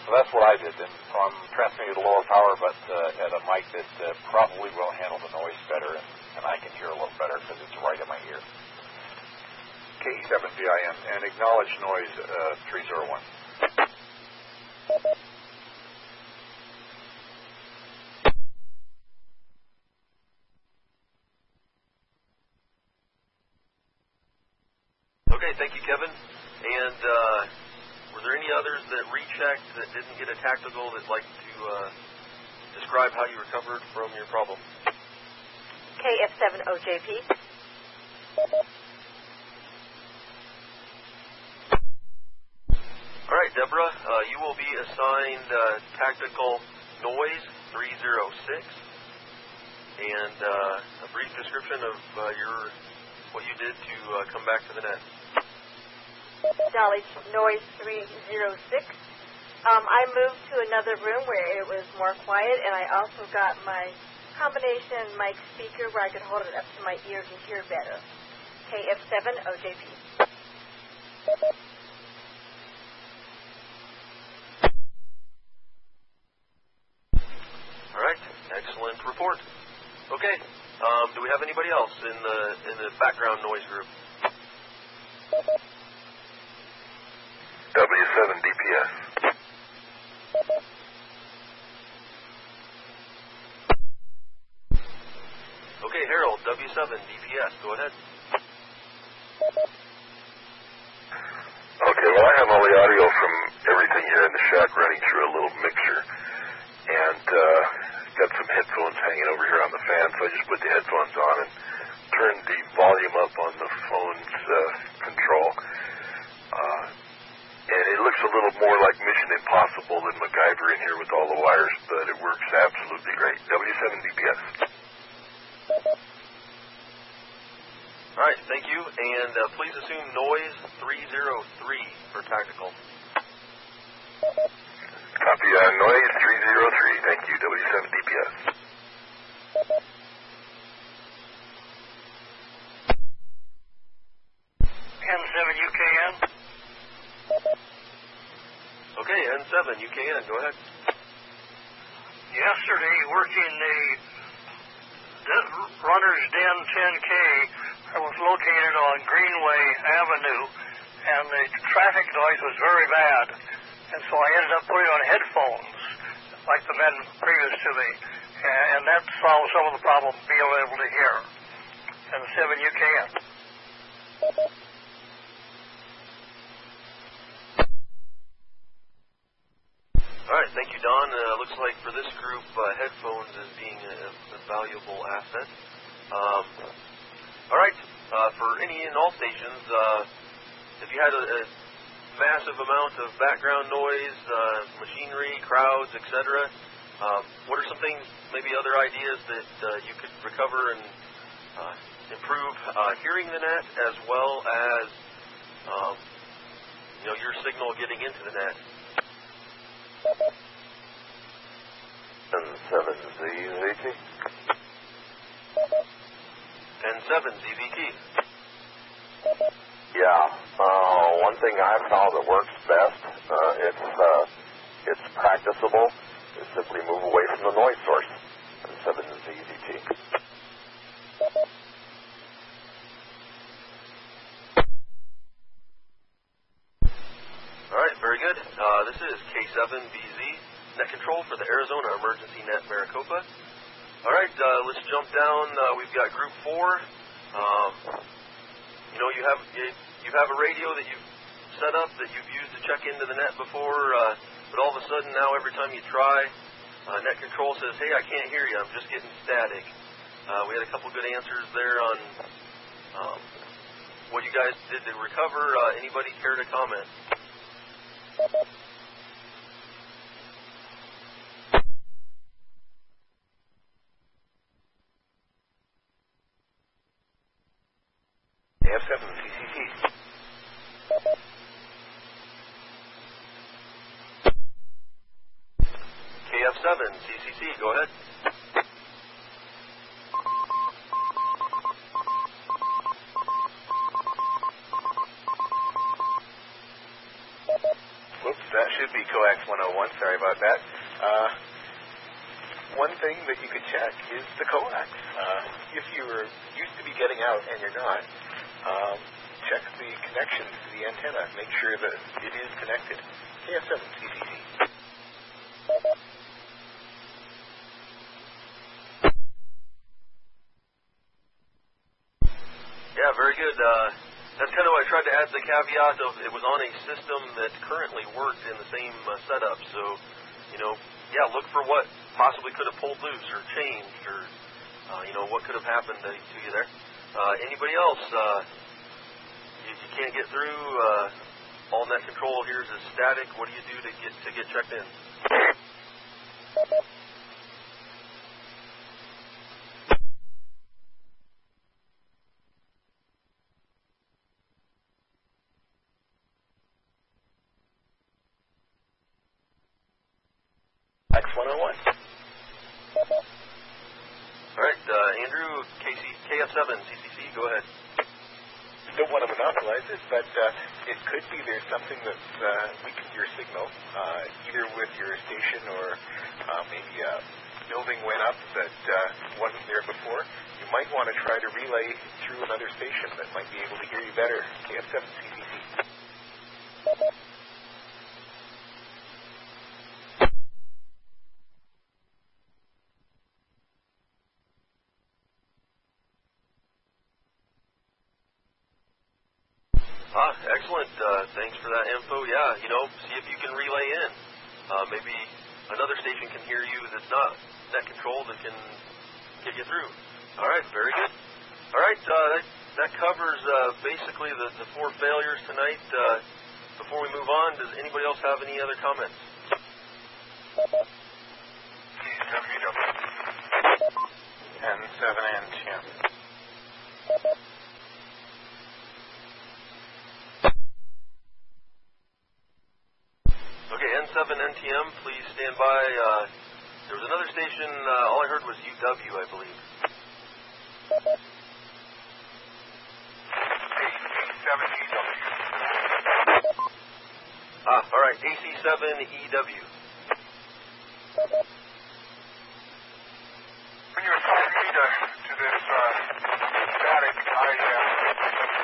So that's what I did. And so I'm transmitting at a lower power, but at a mic that probably will handle the noise better, and I can hear a little better because it's right in my ear. KE7BIM and acknowledge noise 301. Thank you, Kevin. And were there any others that rechecked that didn't get a tactical that'd like to describe how you recovered from your problem? KF7OJP. All right, Deborah, you will be assigned tactical noise 306 and a brief description of what you did to come back to the net. Knowledge noise 306. I moved to another room where it was more quiet, and I also got my combination mic speaker where I could hold it up to my ear to hear better. KF7OJP. All right, excellent report. Okay, do we have anybody else in the background noise group? W7DPS. Okay, Harold, W7DPS, go ahead. Okay, well, I have all the audio from everything here in the shack running through a little mixer, and got some headphones hanging over here on the fan, so I just put the headphones on and turned the volume up on the phone's control. And it looks a little more like Mission Impossible than MacGyver in here with all the wires, but it works absolutely great. W7DPS. All right, thank you, and please assume noise 303 for tactical. Copy on noise 303. Thank you, W7DPS. N7UKN. Okay, N7UKN, go ahead. Yesterday, working the Runner's Den 10K, I was located on Greenway Avenue, and the traffic noise was very bad. And so I ended up putting on headphones, like the men previous to me, and that solved some of the problem being able to hear. And 7UKN. right, thank you, Don. Looks like for this group, headphones is being a valuable asset. All right, for any and all stations, if you had a massive amount of background noise, machinery, crowds, etc., what are some things, maybe other ideas that you could recover and improve hearing the net, as well as you know, your signal getting into the net? N7ZZT. N7ZZT. Yeah. One thing I've found that works best, it's practicable, is simply move away from the noise source. N7ZZT. Very good. This is K7VZ, net control for the Arizona Emergency Net Maricopa. All right, let's jump down. We've got Group 4. You know, you have a radio that you've set up that you've used to check into the net before, but all of a sudden now every time you try, net control says, hey, I can't hear you, I'm just getting static. We had a couple good answers there on what you guys did to recover. Anybody care to comment? KF7CCC. KF7CCC, go ahead. That should be coax 101, sorry about that. One thing that you could check is the coax. If you're used to be getting out and you're not, check the connections to the antenna. Make sure that it is connected. KF7CCC. Yeah, very good. That's kind of why I tried to add the caveat of it was on a system that currently worked in the same setup. So, you know, yeah, look for what possibly could have pulled loose or changed or, you know, what could have happened to you there. Anybody else? If you can't get through, all net control here is static. What do you do to get checked in? Andrew, KF7CCC, go ahead. Don't want to monopolize it, but it could be there's something that's weakened your signal, either with your station or maybe a building went up that wasn't there before. You might want to try to relay through another station that might be able to hear you better. KF7CCC. Excellent. Thanks for that info. Yeah, you know, see if you can relay in. Maybe another station can hear you that's not net control that can get you through. All right, very good. All right, that covers basically the four failures tonight. Before we move on, does anybody else have any other comments? N7NTM. N7NTM, please stand by. There was another station, all I heard was UW, I believe. AC7EW. All right, AC7EW. When you assigned me to this static, I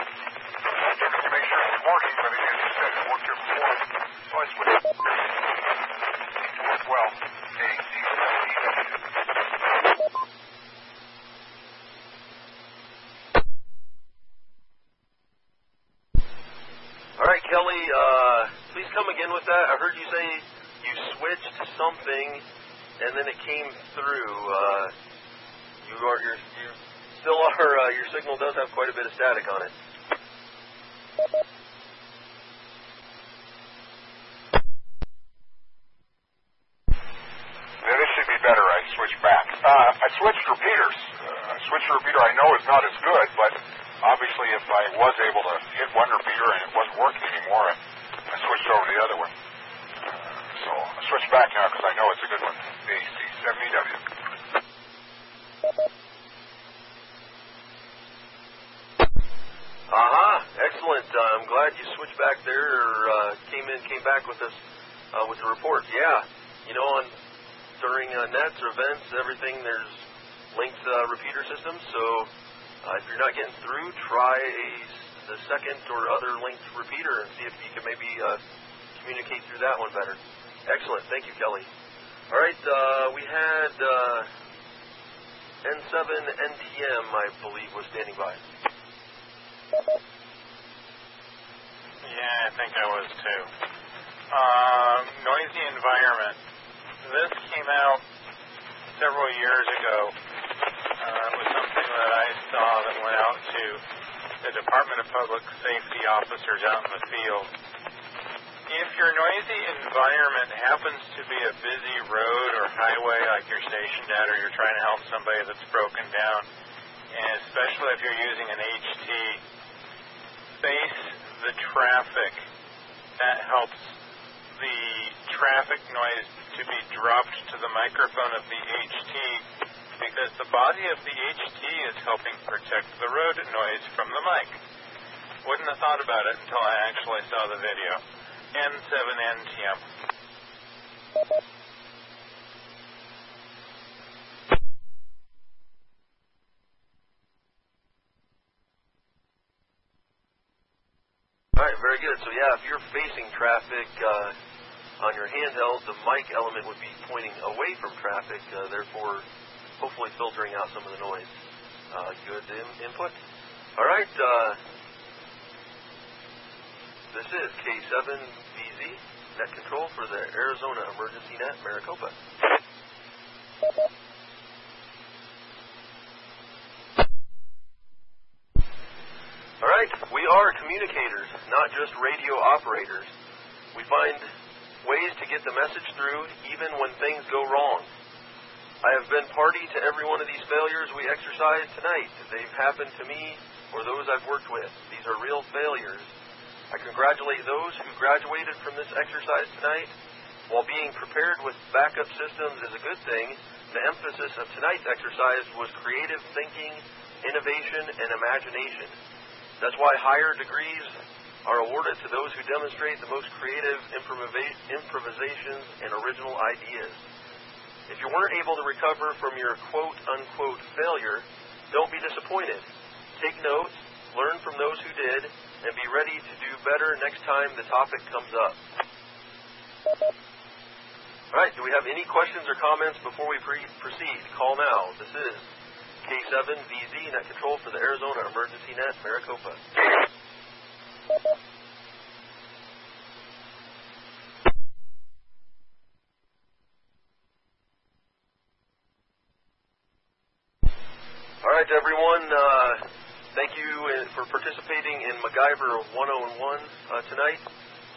took it to make sure it was working, but it didn't. It worked here before, so I switched. Well, AC7EW. All right, Kelly, please come again with that. I heard you say you switched something, and then it came through. Your signal does have quite a bit of static on it. Yeah, this should be better. I switched back. I switched repeaters. I switched a repeater I know is not as good, but obviously if I was able to hit one repeater and it wasn't working anymore, I switched over to the other one. So I switched back now because I know it's a good one, the AC7EW. Excellent. I'm glad you switched back there, or came back with us with the report. Yeah, during nets or events, everything, there's linked repeater systems, so if you're not getting through, try the second or other linked repeater and see if you can maybe communicate through that one better. Excellent. Thank you, Kelly. All right, we had N7NTM, I believe, was standing by. Yeah, I think I was too. Noisy environment. This came out several years ago. It was something that I saw that went out to the Department of Public Safety officers out in the field. If your noisy environment happens to be a busy road or highway like you're stationed at, or you're trying to help somebody that's broken down, and especially if you're using an HT, face the traffic. That helps the traffic noise to be dropped to the microphone of the HT, because the body of the HT is helping protect the road noise from the mic. Wouldn't have thought about it until I actually saw the video. N7NTM. Alright, very good. So yeah, if you're facing traffic on your handheld, the mic element would be pointing away from traffic, therefore hopefully filtering out some of the noise. Good input. Alright, this is K7VZ, net control for the Arizona Emergency Net Maricopa. All right, we are communicators, not just radio operators. We find ways to get the message through even when things go wrong. I have been party to every one of these failures we exercised tonight. They've happened to me or those I've worked with. These are real failures. I congratulate those who graduated from this exercise tonight. While being prepared with backup systems is a good thing, the emphasis of tonight's exercise was creative thinking, innovation, and imagination. That's why higher degrees are awarded to those who demonstrate the most creative improvisations and original ideas. If you weren't able to recover from your quote-unquote failure, don't be disappointed. Take notes, learn from those who did, and be ready to do better next time the topic comes up. All right, do we have any questions or comments before we proceed? Call now. This is K7VZ, net control for the Arizona Emergency Net, Maricopa. All right, everyone, thank you for participating in MacGyver 101 tonight.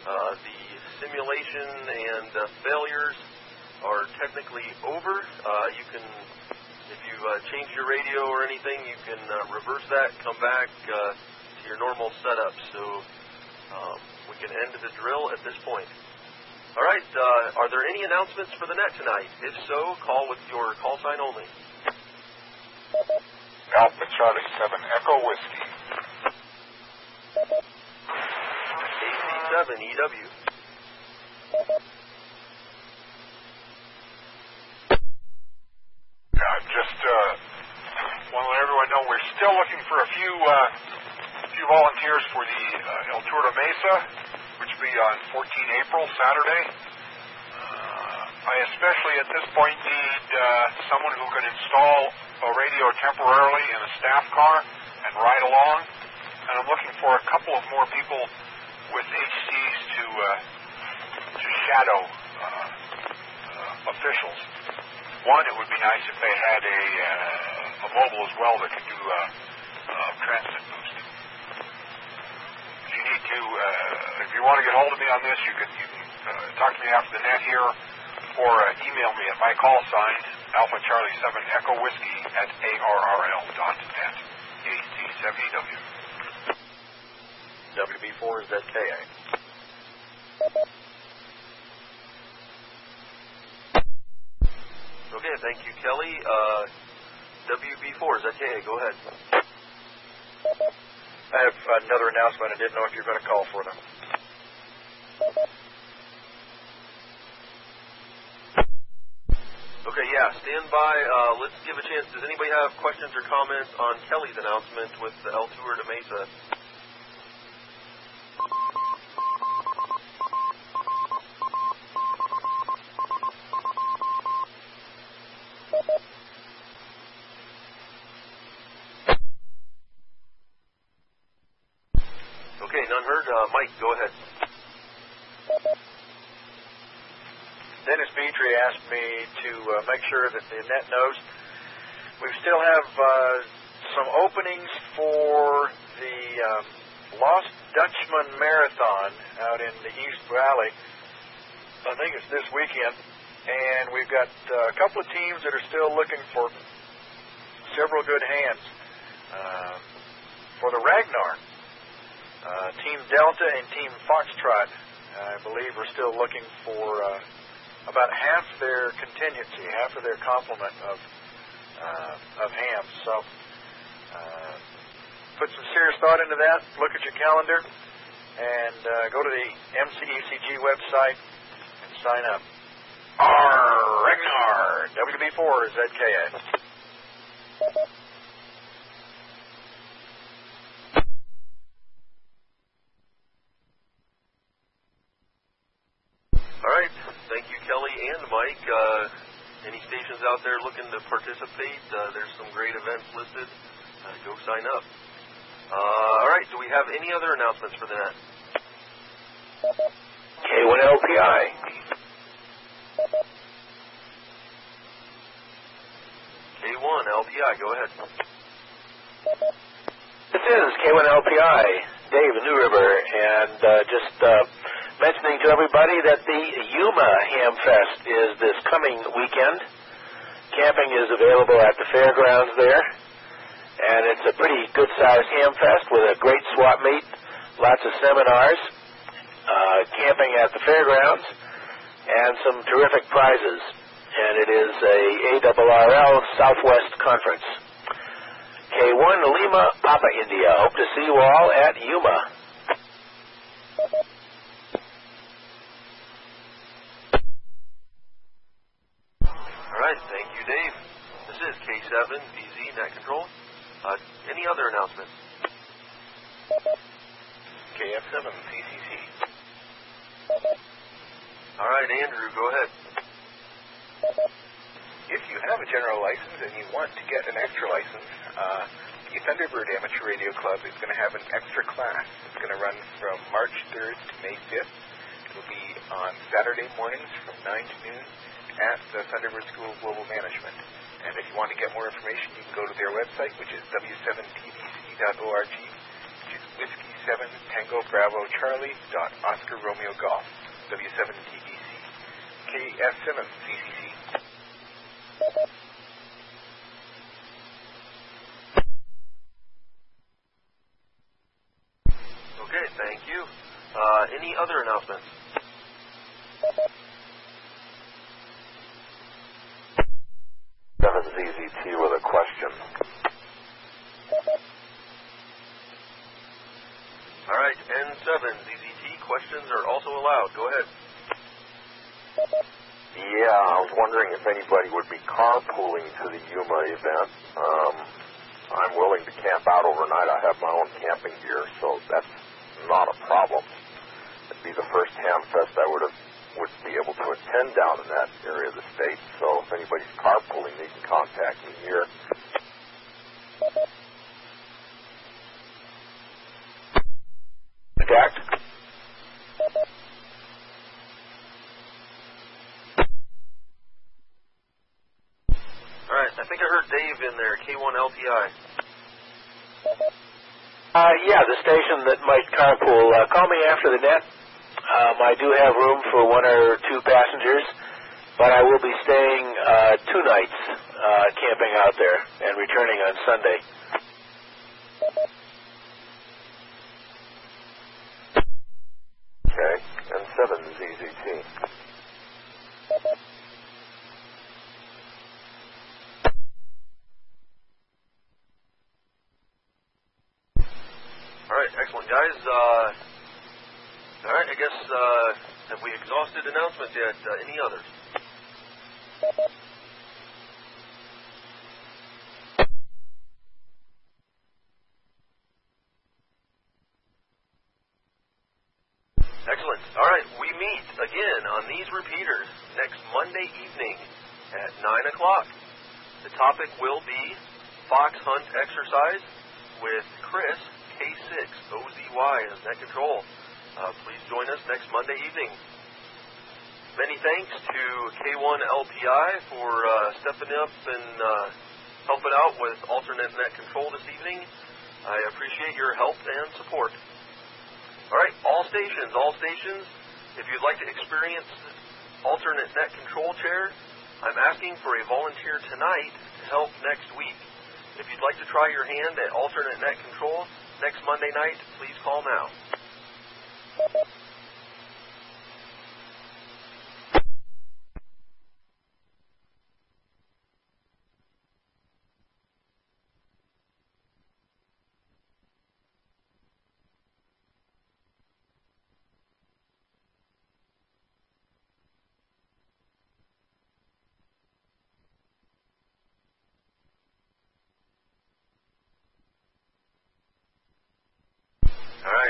The simulation and failures are technically over. You can... If you change your radio or anything, you can reverse that, come back to your normal setup. So we can end the drill at this point. All right, are there any announcements for the net tonight? If so, call with your call sign only. Alpha Charlie 7 Echo Whiskey. AC7EW. Just want to let everyone know we're still looking for a few volunteers for the El Toro Mesa, which will be on 14 April, Saturday. I especially at this point need someone who can install a radio temporarily in a staff car and ride along. And I'm looking for a couple of more people with HCs to shadow officials. One, it would be nice if they had a mobile as well that could do transit boosting. You need to, if you want to get hold of me on this, you can talk to me after the net here, or email me at my call sign, alphacharlie7echoWhiskey at arrl.net, AC7EW. WB4ZKA. Okay, thank you, Kelly. WB4ZKA, go ahead. I have another announcement. I didn't know if you were going to call for them. Okay, yeah, stand by. Let's give a chance. Does anybody have questions or comments on Kelly's announcement with the El Toro Mesa? Mike, go ahead. Dennis Petrie asked me to make sure that the net knows we still have some openings for the Lost Dutchman Marathon out in the East Valley. I think it's this weekend. And we've got a couple of teams that are still looking for several good hands for the Ragnar. Team Delta and Team Foxtrot, I believe, are still looking for about half their contingency, half of their complement of hams. So put some serious thought into that. Look at your calendar and go to the MCECG website and sign up. Ragnar, WB4ZKA. Mike, any stations out there looking to participate? There's some great events listed. Go sign up. All right, do we have any other announcements for the net? K1LPI. K1LPI, go ahead. This is K1LPI, Dave New River, and mentioning to everybody that the Yuma Ham Fest is this coming weekend. Camping is available at the fairgrounds there, and it's a pretty good-sized ham fest with a great swap meet, lots of seminars, camping at the fairgrounds, and some terrific prizes. And it is a ARRL Southwest Conference. K1 Lima, Papa India. Hope to see you all at Yuma. Thank you, Dave. This is K7VZ Net Control. Any other announcements? KF7CCC. All right, Andrew, go ahead. If you have a general license and you want to get an extra license, the Thunderbird Amateur Radio Club is going to have an extra class. It's going to run from March 3rd to May 5th. It will be on Saturday mornings from 9 to noon. At the Thunderbird School of Global Management. And if you want to get more information, you can go to their website, which is w7tbc.org, which is Whiskey7 Tango Bravo Charlie.OscarRomeoGolf. W7TBC. KF7CCC. Okay, thank you. Any other announcements? ZZT with a question. All right, N7ZZT, questions are also allowed. Go ahead. Yeah, I was wondering if anybody would be carpooling to the Yuma event. I'm willing to camp out overnight. I have my own camping gear, so that's not a problem. It'd be the first ham fest I would be able to attend down in that area of the state, so if anybody's carpooling, they can contact me here. Contact? I think I heard Dave in there, K1LPI. Yeah, the station that might carpool. Call me after the net. I do have room for one or two passengers, but I will be staying 2 nights camping out there and returning on Sunday. Okay, N7ZZT. All right, excellent, guys. All right, I guess have we exhausted announcements yet? Any others? Excellent. All right, we meet again on these repeaters next Monday evening at 9 o'clock. The topic will be fox hunt exercise with Chris, K6OZY, as net control. Please join us next Monday evening. Many thanks to K1LPI for stepping up and helping out with alternate net control this evening. I appreciate your help and support. All right, all stations, if you'd like to experience alternate net control chair, I'm asking for a volunteer tonight to help next week. If you'd like to try your hand at alternate net control next Monday night, please call now.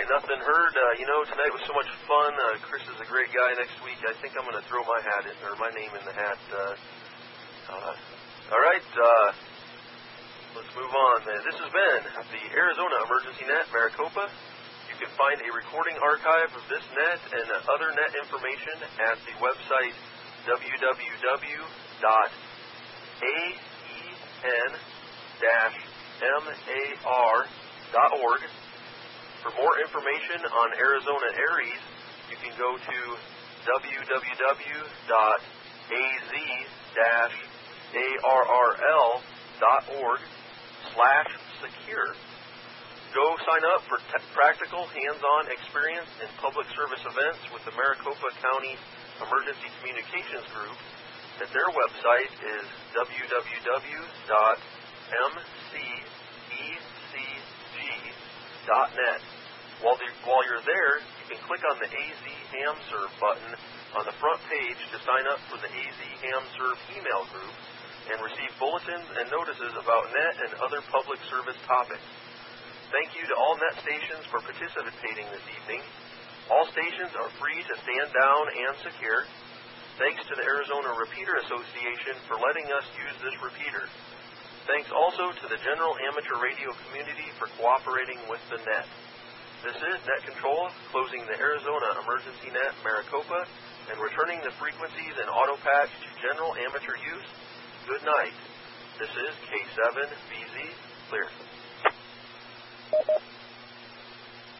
Nothing heard. Tonight was so much fun. Chris is a great guy. Next week, I think I'm going to throw my hat in, or my name in the hat. All right, let's move on. This has been the Arizona Emergency Net Maricopa. You can find a recording archive of this net and other net information at the website www.aen-mar.org. For more information on Arizona Aries, you can go to www.az-arrl.org/secure. Go sign up for practical, hands-on experience in public service events with the Maricopa County Emergency Communications Group at their website is www.mcecg.net. While you're there, you can click on the AZ Hamserve button on the front page to sign up for the AZ Hamserve email group and receive bulletins and notices about net and other public service topics. Thank you to all net stations for participating this evening. All stations are free to stand down and secure. Thanks to the Arizona Repeater Association for letting us use this repeater. Thanks also to the general amateur radio community for cooperating with the net. This is Net Control, closing the Arizona Emergency Net Maricopa and returning the frequencies and auto patch to general amateur use. Good night. This is K7VZ. Clear.